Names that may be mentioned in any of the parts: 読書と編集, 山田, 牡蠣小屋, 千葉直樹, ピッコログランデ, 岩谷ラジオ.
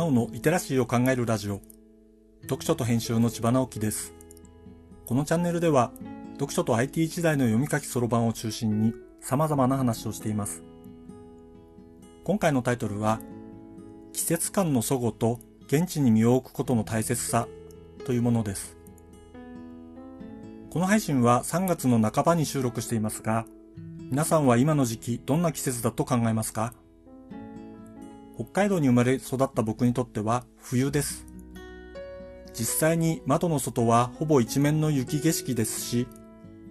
なおのリテラシーを考えるラジオ、読書と編集の千葉直樹です。このチャンネルでは読書と IT 時代の読み書きそろばんを中心に様々な話をしています。今回のタイトルは季節感の齟齬と現地に身を置くことの大切さというものです。この配信は3月の半ばに収録していますが、皆さんは今の時期どんな季節だと考えますか？北海道に生まれ育った僕にとっては冬です。実際に窓の外はほぼ一面の雪景色ですし、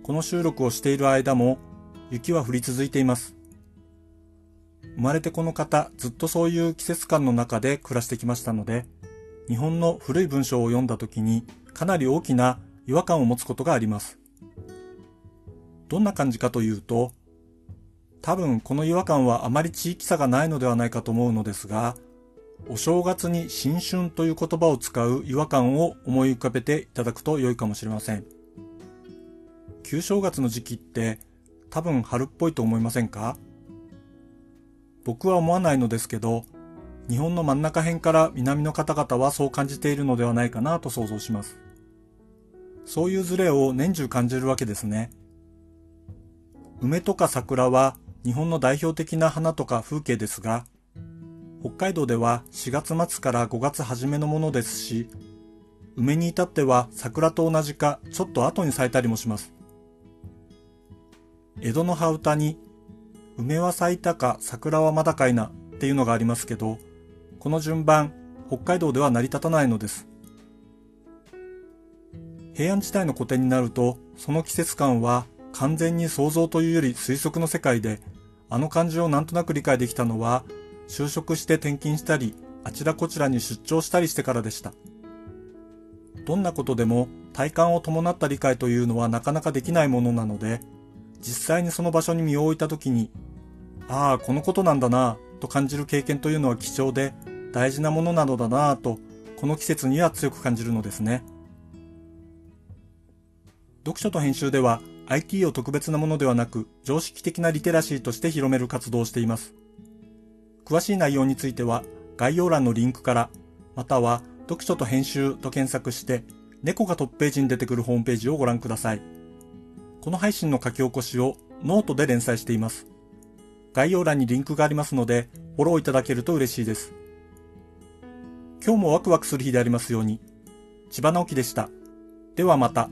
この収録をしている間も雪は降り続いています。生まれてこの方、ずっとそういう季節感の中で暮らしてきましたので、日本の古い文章を読んだ時にかなり大きな違和感を持つことがあります。どんな感じかというと、多分この違和感はあまり地域差がないのではないかと思うのですが、お正月に新春という言葉を使う違和感を思い浮かべていただくと良いかもしれません。旧正月の時期って多分春っぽいと思いませんか？僕は思わないのですけど、日本の真ん中辺から南の方々はそう感じているのではないかなと想像します。そういうズレを年中感じるわけですね。梅とか桜は日本の代表的な花とか風景ですが、北海道では4月末から5月初めのものですし、梅に至っては桜と同じかちょっと後に咲いたりもします。江戸の羽歌に梅は咲いたか桜はまだかいなっていうのがありますけど、この順番北海道では成り立たないのです。平安時代の古典になると、その季節感は完全に想像というより推測の世界で、あの感じをなんとなく理解できたのは就職して転勤したり、あちらこちらに出張したりしてからでした。どんなことでも体感を伴った理解というのはなかなかできないものなので、実際にその場所に身を置いた時に、ああこのことなんだなぁと感じる経験というのは貴重で大事なものなのだなぁと、この季節には強く感じるのですね。読書と編集では IT を特別なものではなく、常識的なリテラシーとして広める活動をしています。詳しい内容については概要欄のリンクから、または読書と編集と検索して猫がトップページに出てくるホームページをご覧ください。この配信の書き起こしをノートで連載しています。概要欄にリンクがありますので、フォローいただけると嬉しいです。今日もワクワクする日でありますように。千葉直樹でした。ではまた。